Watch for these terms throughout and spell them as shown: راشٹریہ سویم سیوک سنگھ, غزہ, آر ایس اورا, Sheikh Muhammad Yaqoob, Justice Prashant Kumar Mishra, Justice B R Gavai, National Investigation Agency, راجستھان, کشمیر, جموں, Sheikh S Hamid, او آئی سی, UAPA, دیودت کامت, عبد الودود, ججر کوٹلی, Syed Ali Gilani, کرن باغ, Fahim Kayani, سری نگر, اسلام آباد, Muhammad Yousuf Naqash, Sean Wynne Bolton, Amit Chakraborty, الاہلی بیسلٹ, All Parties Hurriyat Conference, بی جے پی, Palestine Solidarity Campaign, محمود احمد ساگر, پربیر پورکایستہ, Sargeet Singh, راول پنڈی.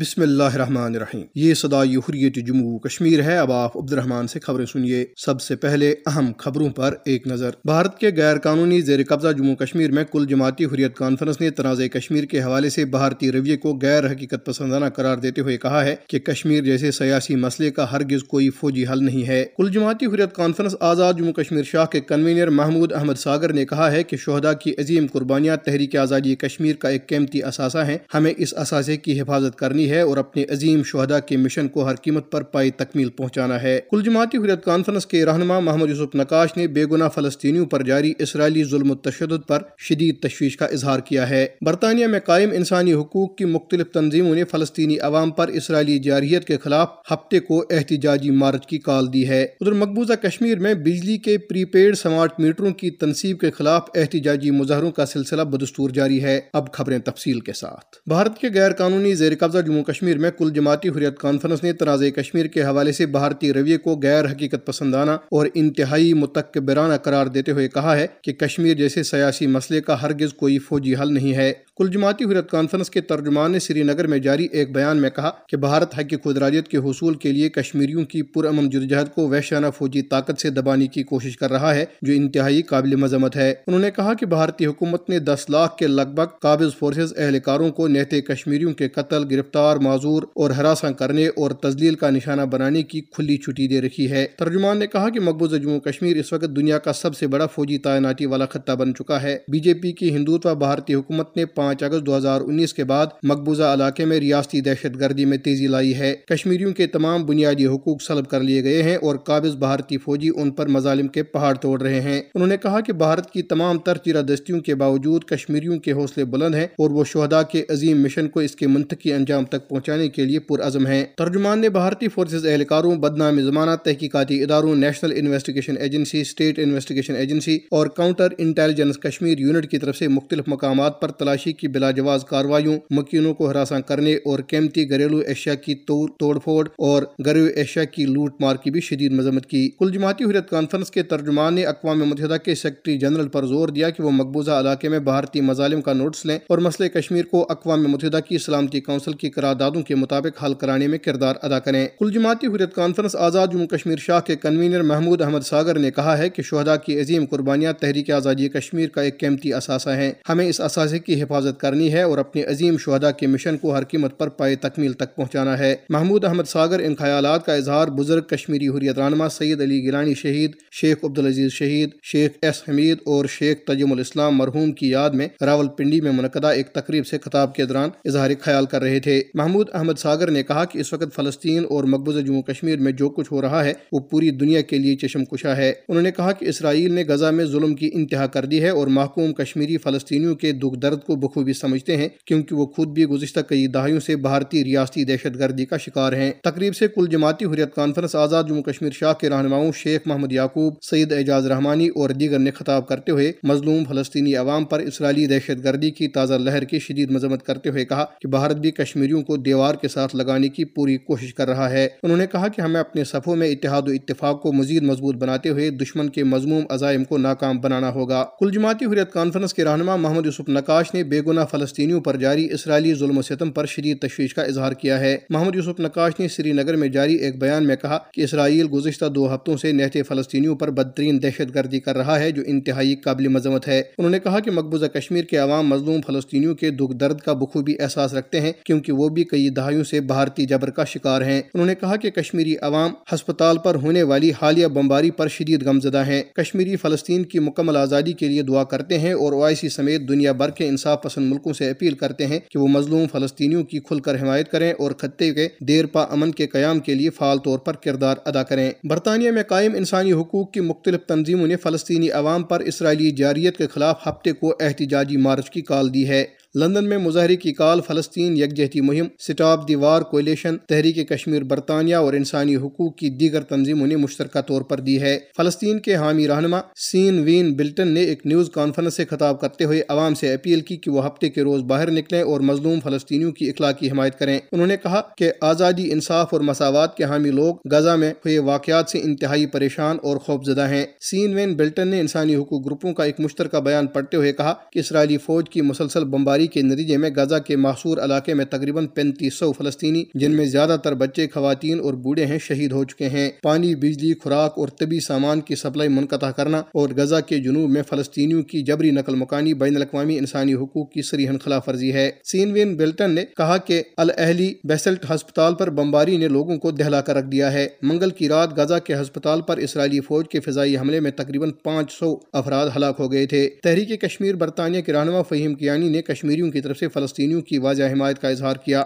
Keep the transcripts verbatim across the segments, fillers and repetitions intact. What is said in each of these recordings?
بسم اللہ الرحمن الرحیم، یہ صدائے حریت جموں کشمیر ہے۔ اب آپ عبد الرحمن سے خبریں سنیے۔ سب سے پہلے اہم خبروں پر ایک نظر۔ بھارت کے غیر قانونی زیر قبضہ جموں کشمیر میں کل جماعتی حریت کانفرنس نے تنازع کشمیر کے حوالے سے بھارتی رویے کو غیر حقیقت پسندانہ قرار دیتے ہوئے کہا ہے کہ کشمیر جیسے سیاسی مسئلے کا ہرگز کوئی فوجی حل نہیں ہے۔ کل جماعتی حریت کانفرنس آزاد جموں کشمیر شاخ کے کنوینر محمود احمد ساگر نے کہا ہے کہ شہداء کی عظیم قربانیاں تحریک آزادی کشمیر کا ایک قیمتی اثاثہ ہیں، ہمیں اس اثاثے کی حفاظت کرنی ہے اور اپنے عظیم شہداء کے مشن کو ہر قیمت پر پائی تکمیل پہنچانا ہے۔ کل جماعتی حریت کانفرنس کے رہنما محمد یوسف نقاش نے بے گناہ فلسطینیوں پر جاری اسرائیلی ظلم و تشدد پر شدید تشویش کا اظہار کیا ہے۔ برطانیہ میں قائم انسانی حقوق کی مختلف تنظیموں نے فلسطینی عوام پر اسرائیلی جارحیت کے خلاف ہفتے کو احتجاجی مارچ کی کال دی ہے۔ ادھر مقبوضہ کشمیر میں بجلی کے پری پیڈ اسمارٹ میٹروں کی تنصیب کے خلاف احتجاجی مظاہروں کا سلسلہ بدستور جاری ہے۔ اب خبریں تفصیل کے ساتھ۔ بھارت کے غیر قانونی زیر قبضہ جموں کشمیر میں کل جماعتی حریت کانفرنس نے تنازع کشمیر کے حوالے سے بھارتی رویے کو غیر حقیقت پسندانہ اور انتہائی متکبرانہ قرار دیتے ہوئے کہا ہے کہ کشمیر جیسے سیاسی مسئلے کا ہرگز کوئی فوجی حل نہیں ہے۔ کل جماعتی حریت کانفرنس کے ترجمان نے سری نگر میں جاری ایک بیان میں کہا کہ بھارت حق خود ارادیت کے حصول کے لیے کشمیریوں کی پرامن جدوجہد کو وحشیانہ فوجی طاقت سے دبانے کی کوشش کر رہا ہے، جو انتہائی قابل مذمت ہے۔ انہوں نے کہا کہ بھارتی حکومت نے دس لاکھ کے لگ بھگ قابض فورسز اہلکاروں کو نہتے کشمیریوں کے قتل، گرفتار، معذور اور ہراساں کرنے اور تذلیل کا نشانہ بنانے کی کھلی چھٹی دے رکھی ہے۔ ترجمان نے کہا کہ مقبوضہ جموں کشمیر اس وقت دنیا کا سب سے بڑا فوجی تعیناتی والا خطہ بن چکا ہے۔ بی جے پی کی ہندوتوا بھارتی حکومت نے پانچ اگست دو ہزار انیس کے بعد مقبوضہ علاقے میں ریاستی دہشت گردی میں تیزی لائی ہے۔ کشمیریوں کے تمام بنیادی حقوق سلب کر لیے گئے ہیں اور قابض بھارتی فوجی ان پر مظالم کے پہاڑ توڑ رہے ہیں۔ انہوں نے کہا کہ بھارت کی تمام تر چیرہ دستیوں کے باوجود کشمیریوں کے حوصلے بلند ہیں اور وہ شہداء کے عظیم مشن کو اس کے منطقی انجام تک پہنچانے کے لیے پرعزم ہیں۔ ترجمان نے بھارتی فورسز اہلکاروں، بدنام زمانہ تحقیقاتی اداروں، national investigation agency, state investigation agency اور کاؤنٹر انٹیلیجنس کشمیر یونٹ کی طرف سے مختلف مقامات پر تلاشی کی بلا جواز کاروائیوں، مکینوں کو ہراساں کرنے اور قیمتی گھریلو اشیاء کی توڑ پھوڑ اور گھریلو اشیاء کی لوٹ مار کی بھی شدید مذمت کی۔ کل جماعتی حریت کانفرنس کے ترجمان نے اقوام متحدہ کے سیکرٹری جنرل پر زور دیا کہ وہ مقبوضہ علاقے میں بھارتی مظالم کا نوٹس لیں اور مسئلہ کشمیر کو اقوام متحدہ کی سلامتی کونسل کی قراردادوں کے مطابق حل کرانے میں کردار ادا کریں۔ کل جماعتی حریت کانفرنس آزاد جموں کشمیر شاخ کے کنوینر محمود احمد ساگر نے کہا ہے کہ شہداء کی عظیم قربانیاں تحریک آزادی کشمیر کا ایک قیمتی اثاثہ ہیں، ہمیں اس اثاثے کی حفاظت کرنی ہے اور اپنے عظیم شہداء کے مشن کو ہر قیمت پر پائے تکمیل تک پہنچانا ہے۔ محمود احمد ساگر ان خیالات کا اظہار بزرگ کشمیری حریت رہنما سید علی گیلانی شہید، شیخ عبد العزیز شہید، شیخ ایس حمید اور شیخ تجمل اسلام مرحوم کی یاد میں راول پنڈی میں منعقدہ ایک تقریب سے خطاب کے دوران اظہار خیال کر رہے تھے۔ محمود احمد ساگر نے کہا کہ اس وقت فلسطین اور مقبوضہ جموں کشمیر میں جو کچھ ہو رہا ہے وہ پوری دنیا کے لیے چشم کشا ہے۔ انہوں نے کہا کہ اسرائیل نے غزہ میں ظلم کی انتہا کر دی ہے اور محکوم کشمیری فلسطینیوں کے دکھ درد کو بخوبی سمجھتے ہیں، کیونکہ وہ خود بھی گزشتہ کئی دہائیوں سے بھارتی ریاستی دہشت گردی کا شکار ہیں۔ تقریب سے کل جماعتی حریت کانفرنس آزاد جموں کشمیر شاخ کے رہنماؤں شیخ محمد یعقوب، سید اعجاز رحمانی اور دیگر نے خطاب کرتے ہوئے مظلوم فلسطینی عوام پر اسرائیلی دہشت گردی کی تازہ لہر کی شدید مذمت کرتے ہوئے کہا کہ بھارت بھی کشمیریوں کو دیوار کے ساتھ لگانے کی پوری کوشش کر رہا ہے۔ انہوں نے کہا کہ ہمیں اپنے صفوں میں اتحاد و اتفاق کو مزید مضبوط بناتے ہوئے دشمن کے مذموم عزائم کو ناکام بنانا ہوگا۔ کل جماعتی حریت کانفرنس کے رہنما محمد یوسف نقاش نے بے گناہ فلسطینیوں پر جاری اسرائیلی ظلم و ستم پر شدید تشویش کا اظہار کیا ہے۔ محمد یوسف نقاش نے سری نگر میں جاری ایک بیان میں کہا کہ اسرائیل گزشتہ دو ہفتوں سے نہتے فلسطینیوں پر بدترین دہشت گردی کر رہا ہے، جو انتہائی قابل مذمت ہے۔ انہوں نے کہا کہ مقبوضہ کشمیر کے عوام مظلوم فلسطینیوں کے دکھ درد کا بخوبی احساس رکھتے ہیں، کیونکہ وہ بھی کئی دہائیوں سے بھارتی جبر کا شکار ہیں۔ انہوں نے کہا کہ کشمیری عوام ہسپتال پر ہونے والی حالیہ بمباری پر شدید غمزدہ ہیں۔ کشمیری فلسطین کی مکمل آزادی کے لیے دعا کرتے ہیں اور او آئی سی سمیت دنیا بھر کے انصاف پسند ملکوں سے اپیل کرتے ہیں کہ وہ مظلوم فلسطینیوں کی کھل کر حمایت کریں اور خطے کے دیر پا امن کے قیام کے لیے فعال طور پر کردار ادا کریں۔ برطانیہ میں قائم انسانی حقوق کی مختلف تنظیموں نے فلسطینی عوام پر اسرائیلی جارحیت کے خلاف ہفتے کو احتجاجی مارچ کی کال دی ہے۔ لندن میں مظاہرے کی کال، فلسطین یکجہتی مہم، سٹاپ دی وار کولیشن، تحریک کشمیر برطانیہ اور انسانی حقوق کی دیگر تنظیموں نے مشترکہ طور پر دی ہے۔ فلسطین کے حامی رہنما سین وین بلٹن نے ایک نیوز کانفرنس سے خطاب کرتے ہوئے عوام سے اپیل کی کہ وہ ہفتے کے روز باہر نکلیں اور مظلوم فلسطینیوں کی اخلاق کی حمایت کریں۔ انہوں نے کہا کہ آزادی، انصاف اور مساوات کے حامی لوگ غزہ میں ہوئے واقعات سے انتہائی پریشان اور خوفزدہ ہیں۔ سین وین بلٹن نے انسانی حقوق گروپوں کا ایک مشترکہ بیان پڑھتے ہوئے کہا کہ اسرائیلی فوج کی مسلسل بمباری کے نتیجے میں غزہ کے محصور علاقے میں تقریباً پینتیس سو فلسطینی، جن میں زیادہ تر بچے، خواتین اور بوڑھے ہیں، شہید ہو چکے ہیں۔ پانی، بجلی، خوراک اور طبی سامان کی سپلائی منقطع کرنا اور غزہ کے جنوب میں فلسطینیوں کی جبری نقل مکانی بین الاقوامی انسانی حقوق کی صریحاً خلاف ورزی ہے۔ سین وین بلٹن نے کہا کہ الاہلی بیسلٹ ہسپتال پر بمباری نے لوگوں کو دہلا کر رکھ دیا ہے۔ منگل کی رات غزہ کے ہسپتال پر اسرائیلی فوج کے فضائی حملے میں تقریباً پانچ سو افراد ہلاک ہو گئے تھے۔ تحریک کشمیر برطانیہ کے رہنما فہیم کیانی نے کشمیریوں کی طرف سے فلسطینیوں کی واضح حمایت کا اظہار کیا۔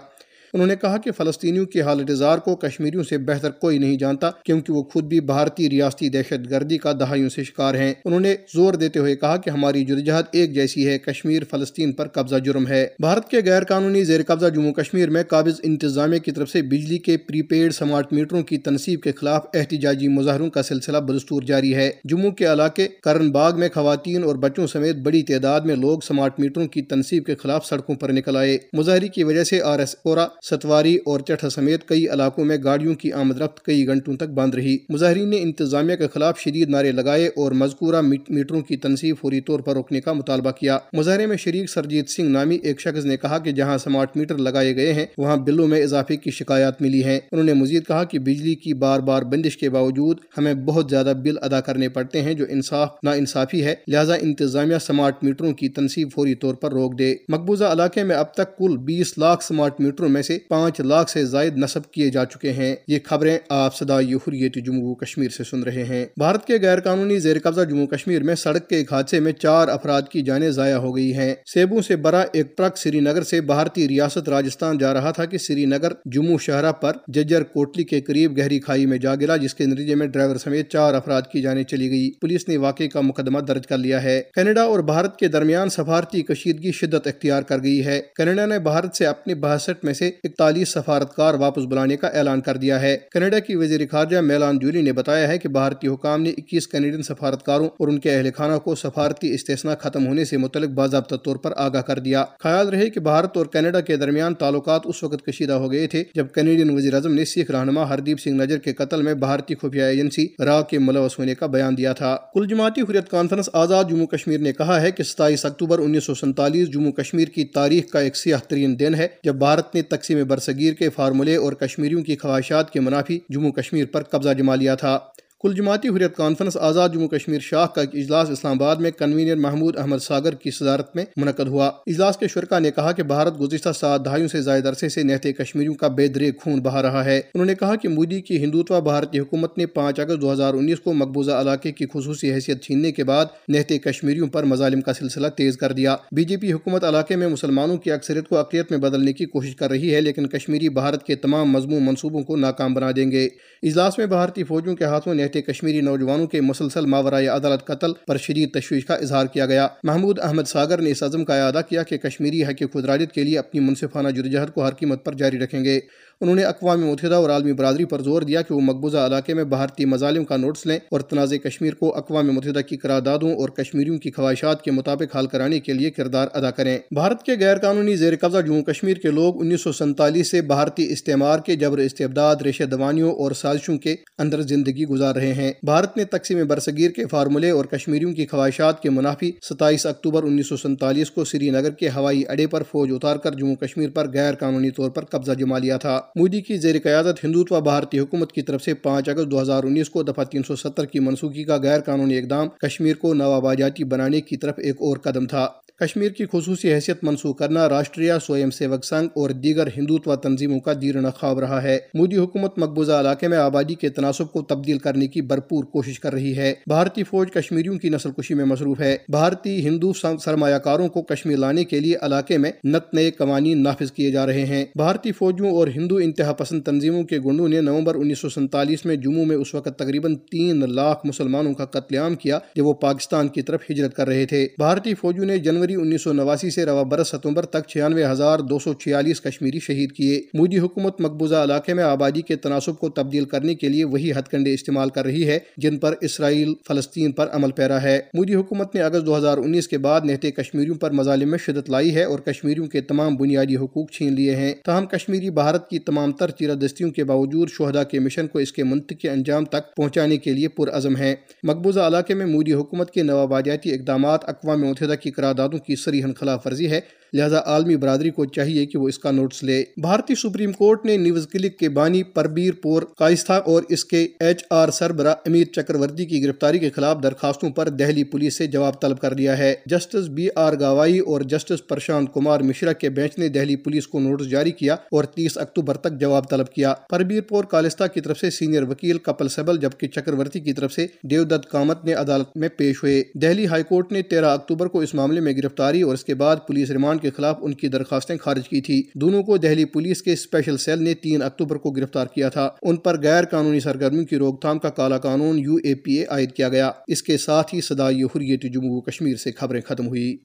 انہوں نے کہا کہ فلسطینیوں کی حالت زار کو کشمیریوں سے بہتر کوئی نہیں جانتا، کیونکہ وہ خود بھی بھارتی ریاستی دہشت گردی کا دہائیوں سے شکار ہیں۔ انہوں نے زور دیتے ہوئے کہا کہ ہماری جدوجہد ایک جیسی ہے، کشمیر فلسطین پر قبضہ جرم ہے۔ بھارت کے غیر قانونی زیر قبضہ جموں کشمیر میں قابض انتظامیہ کی طرف سے بجلی کے پری پیڈ سمارٹ میٹروں کی تنصیب کے خلاف احتجاجی مظاہروں کا سلسلہ بدستور جاری ہے۔ جموں کے علاقے کرن باغ میں خواتین اور بچوں سمیت بڑی تعداد میں لوگ سمارٹ میٹروں کی تنصیب کے خلاف سڑکوں پر نکل آئے۔ مظاہرے کی وجہ سے آر ایس اورا، ستواری اور چٹھا سمیت کئی علاقوں میں گاڑیوں کی آمد رفت کئی گھنٹوں تک بند رہی۔ مظاہرین نے انتظامیہ کے خلاف شدید نعرے لگائے اور مذکورہ میٹروں کی تنصیب فوری طور پر روکنے کا مطالبہ کیا۔ مظاہرے میں شریک سرجیت سنگھ نامی ایک شخص نے کہا کہ جہاں سمارٹ میٹر لگائے گئے ہیں، وہاں بلوں میں اضافے کی شکایات ملی ہیں۔ انہوں نے مزید کہا کہ بجلی کی بار بار بندش کے باوجود ہمیں بہت زیادہ بل ادا کرنے پڑتے ہیں، جو انصاف نا انصافی ہے، لہٰذا انتظامیہ سمارٹ میٹروں کی تنصیب فوری طور پر روک دے۔ مقبوضہ علاقے میں اب تک کل بیس لاکھ سمارٹ میٹروں میں سے پانچ لاکھ سے زائد نصب کیے جا چکے ہیں۔ یہ خبریں آپ صدائے حریت جموں کشمیر سے سن رہے ہیں۔ بھارت کے غیر قانونی زیر قبضہ جموں کشمیر میں سڑک کے ایک حادثے میں چار افراد کی جانیں ضائع ہو گئی ہیں۔ سیبوں سے بھرا ایک ٹرک سری نگر سے بھارتی ریاست راجستھان جا رہا تھا کہ سری نگر جموں شہرہ پر ججر کوٹلی کے قریب گہری کھائی میں جا گرا، جس کے نتیجے میں ڈرائیور سمیت چار افراد کی جانیں چلی گئی۔ پولیس نے واقعے کا مقدمہ درج کر لیا ہے۔ کینیڈا اور بھارت کے درمیان سفارتی کشیدگی شدت اختیار کر گئی ہے۔ کینیڈا نے بھارت سے اپنے باسٹھ میں سے اکتالیس سفارتکار واپس بلانے کا اعلان کر دیا ہے۔ کینیڈا کی وزیر خارجہ میلان جولی نے بتایا ہے کہ بھارتی حکام نے اکیس کینیڈین سفارتکاروں اور ان کے اہل خانہ کو سفارتی استثناء ختم ہونے سے متعلق باضابطہ طور پر آگاہ کر دیا۔ خیال رہے کہ بھارت اور کینیڈا کے درمیان تعلقات اس وقت کشیدہ ہو گئے تھے جب کینیڈین وزیر اعظم نے سکھ رہنما ہردیپ سنگھ نجر کے قتل میں بھارتی خفیہ ایجنسی را کے ملوث ہونے کا بیان دیا تھا۔ کل جماعتی حریت کانفرنس آزاد جموں کشمیر نے کہا ہے کہ ستائیس اکتوبر انیس سو سینتالیس جموں کشمیر کی تاریخ کا ایک سیاہ ترین دن ہے، جب بھارت نے تقسیم برصغیر کے فارمولے اور کشمیریوں کی خواہشات کے منافی جموں کشمیر پر قبضہ جما لیا تھا۔ کل جماعتی حریت کانفرنس آزاد جموں کشمیر شاخ کا ایک اجلاس اسلام آباد میں کنوینر محمود احمد ساگر کی صدارت میں منعقد ہوا۔ اجلاس کے شرکاء نے کہا کہ بھارت گزشتہ سات دہائیوں سے زائد عرصے سے نہتے کشمیریوں کا بے دریغ خون بہا رہا ہے۔ انہوں نے کہا کہ مودی کی ہندوتوا بھارتی حکومت نے پانچ اگست دو ہزار انیس کو مقبوضہ علاقے کی خصوصی حیثیت چھیننے کے بعد نہتے کشمیریوں پر مظالم کا سلسلہ تیز کر دیا۔ بی جے پی حکومت علاقے میں مسلمانوں کی اکثریت کو اقلیت میں بدلنے کی کوشش کر رہی ہے، لیکن کشمیری بھارت کے تمام مضمون منصوبوں کو ناکام بنا دیں گے۔ اجلاس میں بھارتی فوجوں کے ہاتھوں کشمیری نوجوانوں کے مسلسل ماورائے عدالت قتل پر شدید تشویش کا اظہار کیا گیا۔ محمود احمد ساگر نے اس عزم کا اعادہ کیا کہ کشمیری حق خود ارادیت کے لیے اپنی منصفانہ جدوجہد کو ہر قیمت پر جاری رکھیں گے۔ انہوں نے اقوام متحدہ اور عالمی برادری پر زور دیا کہ وہ مقبوضہ علاقے میں بھارتی مظالم کا نوٹس لیں اور تنازع کشمیر کو اقوام متحدہ کی قراردادوں اور کشمیریوں کی خواہشات کے مطابق حل کرانے کے لیے کردار ادا کریں۔ بھارت کے غیر قانونی زیر قبضہ جموں کشمیر کے لوگ انیس سو سینتالیس سے بھارتی استعمار کے جبر استبداد، ریشہ دوانیوں اور سازشوں کے اندر زندگی گزار رہے ہیں۔ بھارت نے تقسیم برصغیر کے فارمولے اور کشمیریوں کی خواہشات کے منافی ستائیس اکتوبر انیس سو سینتالیس کو سری نگر کے ہوائی اڈے پر فوج اتار کر جموں کشمیر پر غیر قانونی طور پر قبضہ جما لیا تھا۔ مودی کی زیر قیادت ہندوتوا بھارتی حکومت کی طرف سے پانچ اگست دو ہزار انیس کو دفعہ تین سو ستر کی منسوخی کا غیر قانونی اقدام کشمیر کو نوآبادیاتی بنانے کی طرف ایک اور قدم تھا۔ کشمیر کی خصوصی حیثیت منسوخ کرنا راشٹریہ سویم سیوک سنگھ اور دیگر ہندوتوا تنظیموں کا دیرینہ خواب رہا ہے۔ مودی حکومت مقبوضہ علاقے میں آبادی کے تناسب کو تبدیل کرنے کی بھرپور کوشش کر رہی ہے۔ بھارتی فوج کشمیریوں کی نسل کشی میں مصروف ہے۔ بھارتی ہندو سرمایہ کاروں کو کشمیر لانے کے لیے علاقے میں نت نئے قوانین نافذ کیے جا رہے ہیں۔ بھارتی فوجیوں اور ہندو ہندو انتہا پسند تنظیموں کے گنڈوں نے نومبر انیس سو سینتالیس میں جموں میں اس وقت تقریباً تین لاکھ مسلمانوں کا قتل عام کیا جب وہ پاکستان کی طرف ہجرت کر رہے تھے۔ بھارتی فوجیوں نے جنوری انیس سو نواسی سے رواں برس ستمبر تک چھیانوے ہزار دو سو چھیالیس کشمیری شہید کیے۔ مودی حکومت مقبوضہ علاقے میں آبادی کے تناسب کو تبدیل کرنے کے لیے وہی ہتھ کنڈے استعمال کر رہی ہے جن پر اسرائیل فلسطین پر عمل پیرا ہے۔ مودی حکومت نے اگست دو ہزار انیس کے بعد نہتے کشمیریوں پر مظالم میں شدت لائی ہے اور کشمیریوں کے تمام بنیادی حقوق چھین لیے ہیں۔ تاہم کشمیری بھارت کی تمام تر چیرہ دستیوں کے باوجود شہداء کے مشن کو اس کے منطقی انجام تک پہنچانے کے لیے پرعزم ہیں۔ مقبوضہ علاقے میں مودی حکومت کے نوآبادیاتی اقدامات اقوام متحدہ کی قراردادوں کی صریحاً خلاف ورزی ہے، لہذا عالمی برادری کو چاہیے کہ وہ اس کا نوٹس لے۔ بھارتی سپریم کورٹ نے نیوز کلک کے بانی پربیر پورکایستہ اور اس کے ایچ آر سربراہ امیت چکرورتی کی گرفتاری کے خلاف درخواستوں پر دہلی پولیس سے جواب طلب کر لیا ہے۔ جسٹس بی آر گاوائی اور جسٹس پرشانت کمار مشرا کے بینچ نے دہلی پولیس کو نوٹس جاری کیا اور تیس اکتوبر تک جواب طلب کیا۔ پربیر پورکایستہ کی طرف سے سینئر وکیل کپل سبل جبکہ چکرورتی کی طرف سے دیودت کامت نے عدالت میں پیش ہوئے۔ دہلی ہائی کورٹ نے تیرہ اکتوبر کو اس معاملے میں گرفتاری اور اس کے بعد پولیس ریمانڈ کے خلاف ان کی درخواستیں خارج کی تھی۔ دونوں کو دہلی پولیس کے اسپیشل سیل نے تین اکتوبر کو گرفتار کیا تھا۔ ان پر غیر قانونی سرگرمیوں کی روک تھام کا کالا قانون یو اے پی اے عائد کیا گیا۔ اس کے ساتھ ہی صدائے حریت جموں کشمیر سے خبریں ختم ہوئی۔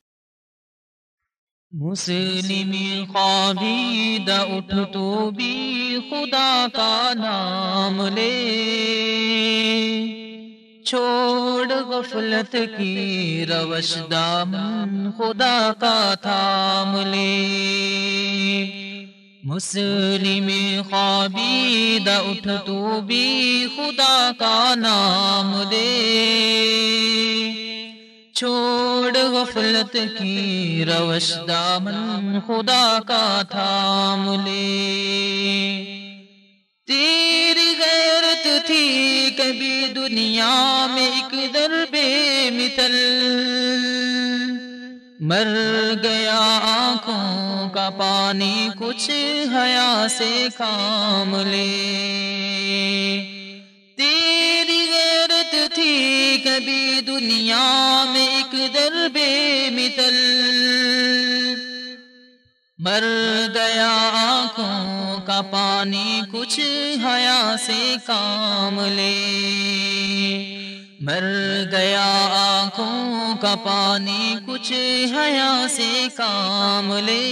مسلمی خوابید اٹھ تو بھی خدا کا نام لے، چھوڑ غفلت کی روش، دامن خدا کا تھام لے۔ مسلم خوابید اٹھ تو بھی خدا کا نام لے، چھوڑ غفلت کی روش، دامن خدا کا تھام لے۔ تیری غیرت تھی کبھی دنیا میں ایک ضرب مثل، مر گیا آنکھوں کا پانی کچھ حیا سے کام لے۔ تیری غیرت تھی کبھی دنیا میں ایک ضرب مثل، مر گیا آنکھوں کا پانی کچھ حیا سے کام لے۔ مر گیا آنکھوں کا پانی کچھ حیا سے کام لے،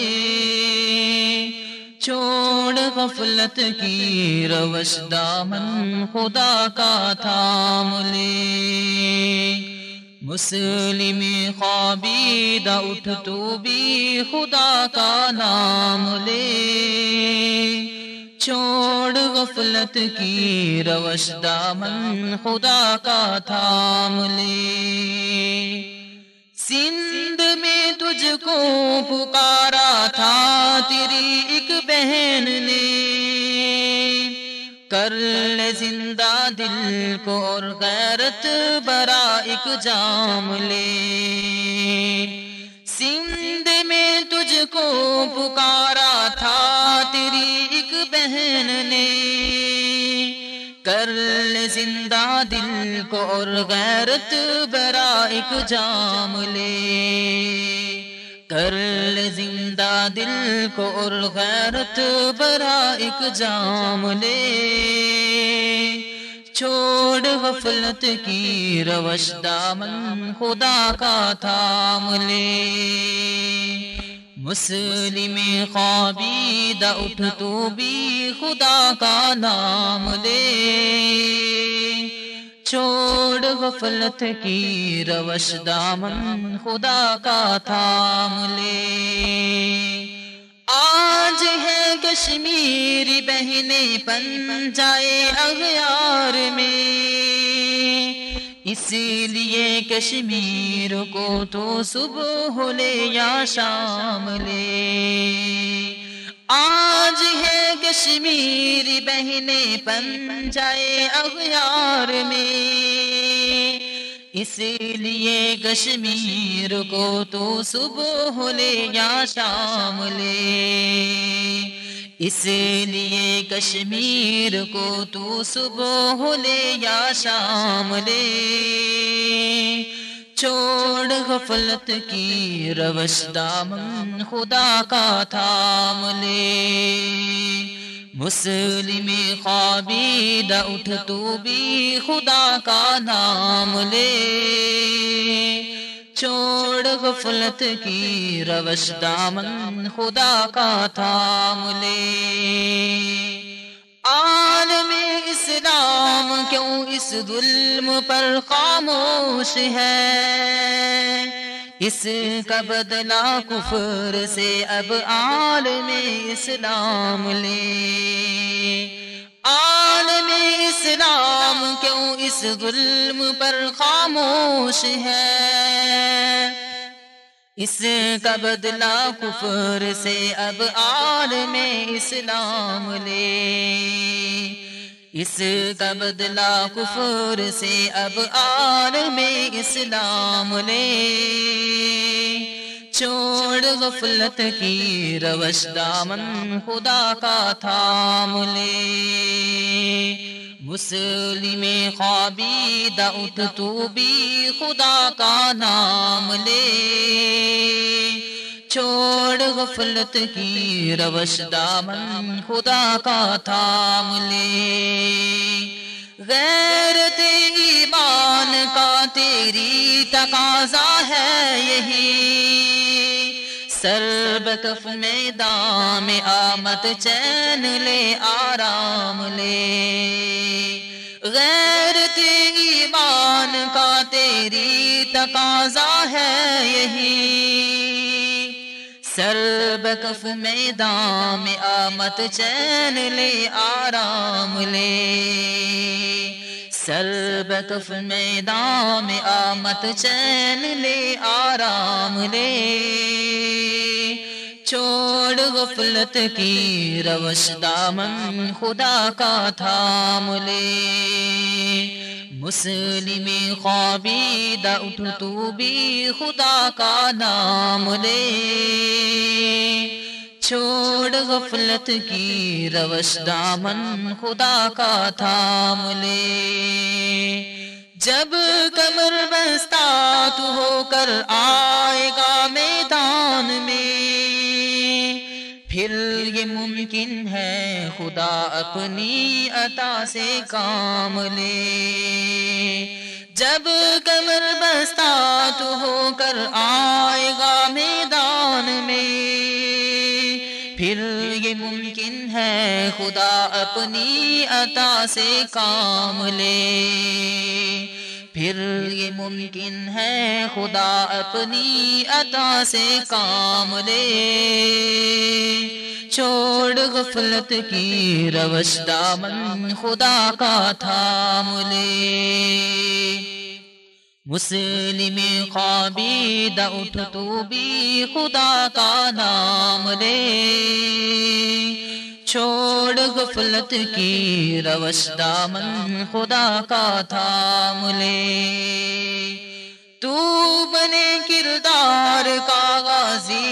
چھوڑ غفلت کی روش، دامن خدا کا تھام لے۔ مسلم خوابیدہ اٹھ تو بھی خدا کا نام لے، چھوڑ غفلت کی روش، دامن خدا کا تھام لے۔ سندھ میں تجھ کو پکارا تھا تیری ایک بہن نے، کر لے زندہ دل کو اور غیرت برا ایک جام لے۔ سندھ میں تجھ کو پکارا تھا تیری ایک بہن نے، کر لے زندہ دل کو اور غیرت برا ایک جام لے، کر لے زندہ دل کو اور غیرت برا ایک جام لے، چھوڑ غفلت کی روش، دامن خدا کا تھام لے۔ مسلم خوابیدہ اٹھ تو بھی خدا کا نام لے، چھوڑ غفلت کی روش، دامن خدا کا تھام لے۔ آج ہے کشمیری بہنیں پنجائے اغیار میں، اسی لیے کشمیر کو تو صبح لے یا شام لے۔ آج ہے کشمیری بہنیں پنجائے اغیار میں، اسی لیے کشمیر کو تو صبح لے یا شام لے، اسی لیے کشمیر کو تو صبح لے یا شام لے، چھوڑ غفلت کی روش، دامن خدا کا تھام لے۔ مسلمی خوابید اٹھ تو بھی خدا کا نام لے، چھوڑ غفلت کی روش دامن خدا کا تھام لے۔ عالم اسلام کیوں اس ظلم پر خاموش ہے، اس کا بدلہ کفر سے اب عالم اسلام لے۔ عالم اسلام کیوں اس ظلم پر خاموش ہے، اس کا بدلہ کفر سے اب عالم اسلام لے۔ اس کا بدلہ کفر سے اب عالم اسلام لے، چھوڑ غفلت کی روش دامن خدا کا تھام لے۔ مسلم خوابیدہ اٹھ تو بھی خدا کا نام لے، چھوڑ غفلت کی روش دامن خدا کا تھام لے۔ غیرت ایمان کا تیری تقاضا ہے یہی، سر بکف میدان میں آمد چین لے آرام لے۔ غیرت ایمان کا تیری تقاضا ہے یہی، سر بکف میدان میں آمد چین لے آرام لے۔ سر بکف میدان میں آمد چین لے آرام لے، چھوڑ غفلت کی روش دامن خدا کا تھام لے۔ مسلم خوابیدہ اٹھ تو بھی خدا کا نام لے، چھوڑ غفلت کی روش دامن خدا کا تھام لے۔ جب کمر بستہ تو ہو کر آئے گا میدان میں، پھر یہ ممکن ہے خدا اپنی عطا سے کام لے۔ جب کمر بستہ تو ہو کر آئے گا میدان میں، پھر یہ ممکن ہے خدا اپنی عطا سے کام لے۔ پھر یہ ممکن ہے خدا اپنی عطا سے کام لے، چھوڑ غفلت کی روش دامن خدا کا تھام لے۔ مسلم خوابیدہ اٹھ تو بھی خدا کا نام لے، چھوڑ غفلت کی روش دامن خدا کا تھام لے۔ تو بنے کردار کا غازی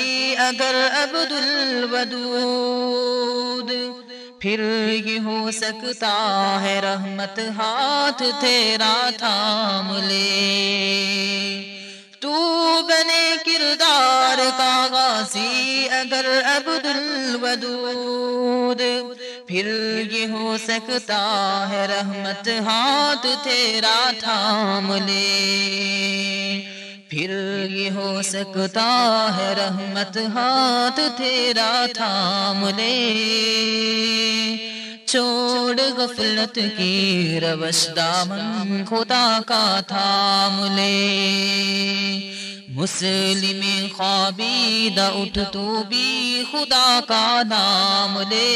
اگر عبد الودود، پھر یہ ہو سکتا ہے رحمت ہاتھ تیرا تھام لے۔ تو بنے کردار کا غازی اگر عبد الودود، پھر یہ ہو سکتا ہے رحمت ہاتھ تیرا تھام لے۔ پھر یہ ہو سکتا ہے رحمت ہاتھ تیرا تھام لے، چھوڑ غفلت کی روش دامن خدا کا تھام لے۔ مسلم خوابیدہ اٹھ تو بھی خدا کا نام لے،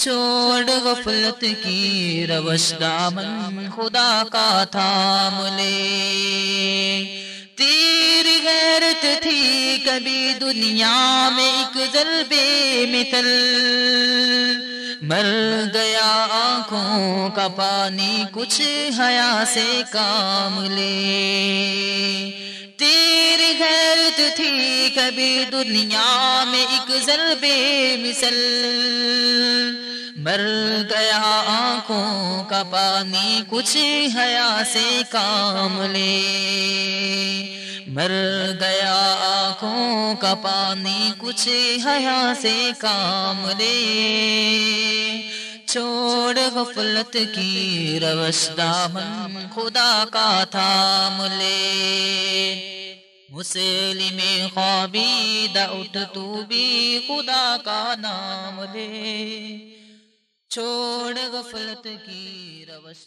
چھوڑ غفلت کی روش دامن خدا کا تھام لے۔ تیری غیرت تھی کبھی دنیا میں ایک ضربے مثل، مر گیا آنکھوں کا پانی کچھ حیا سے کام لے۔ تیری غیرت تھی کبھی دنیا میں ایک ضربے مثل، مر گیا آنکھوں کا پانی کچھ حیا سے کام لے۔ بھر گیا آنکھوں کا پانی، کچھ حیا سے کام لے، چھوڑ غفلت کی روش، دامن خدا کا تھام لے۔ مسلم خوابید اٹھ تو بھی خدا کا نام لے، چھوڑ غفلت کی روش۔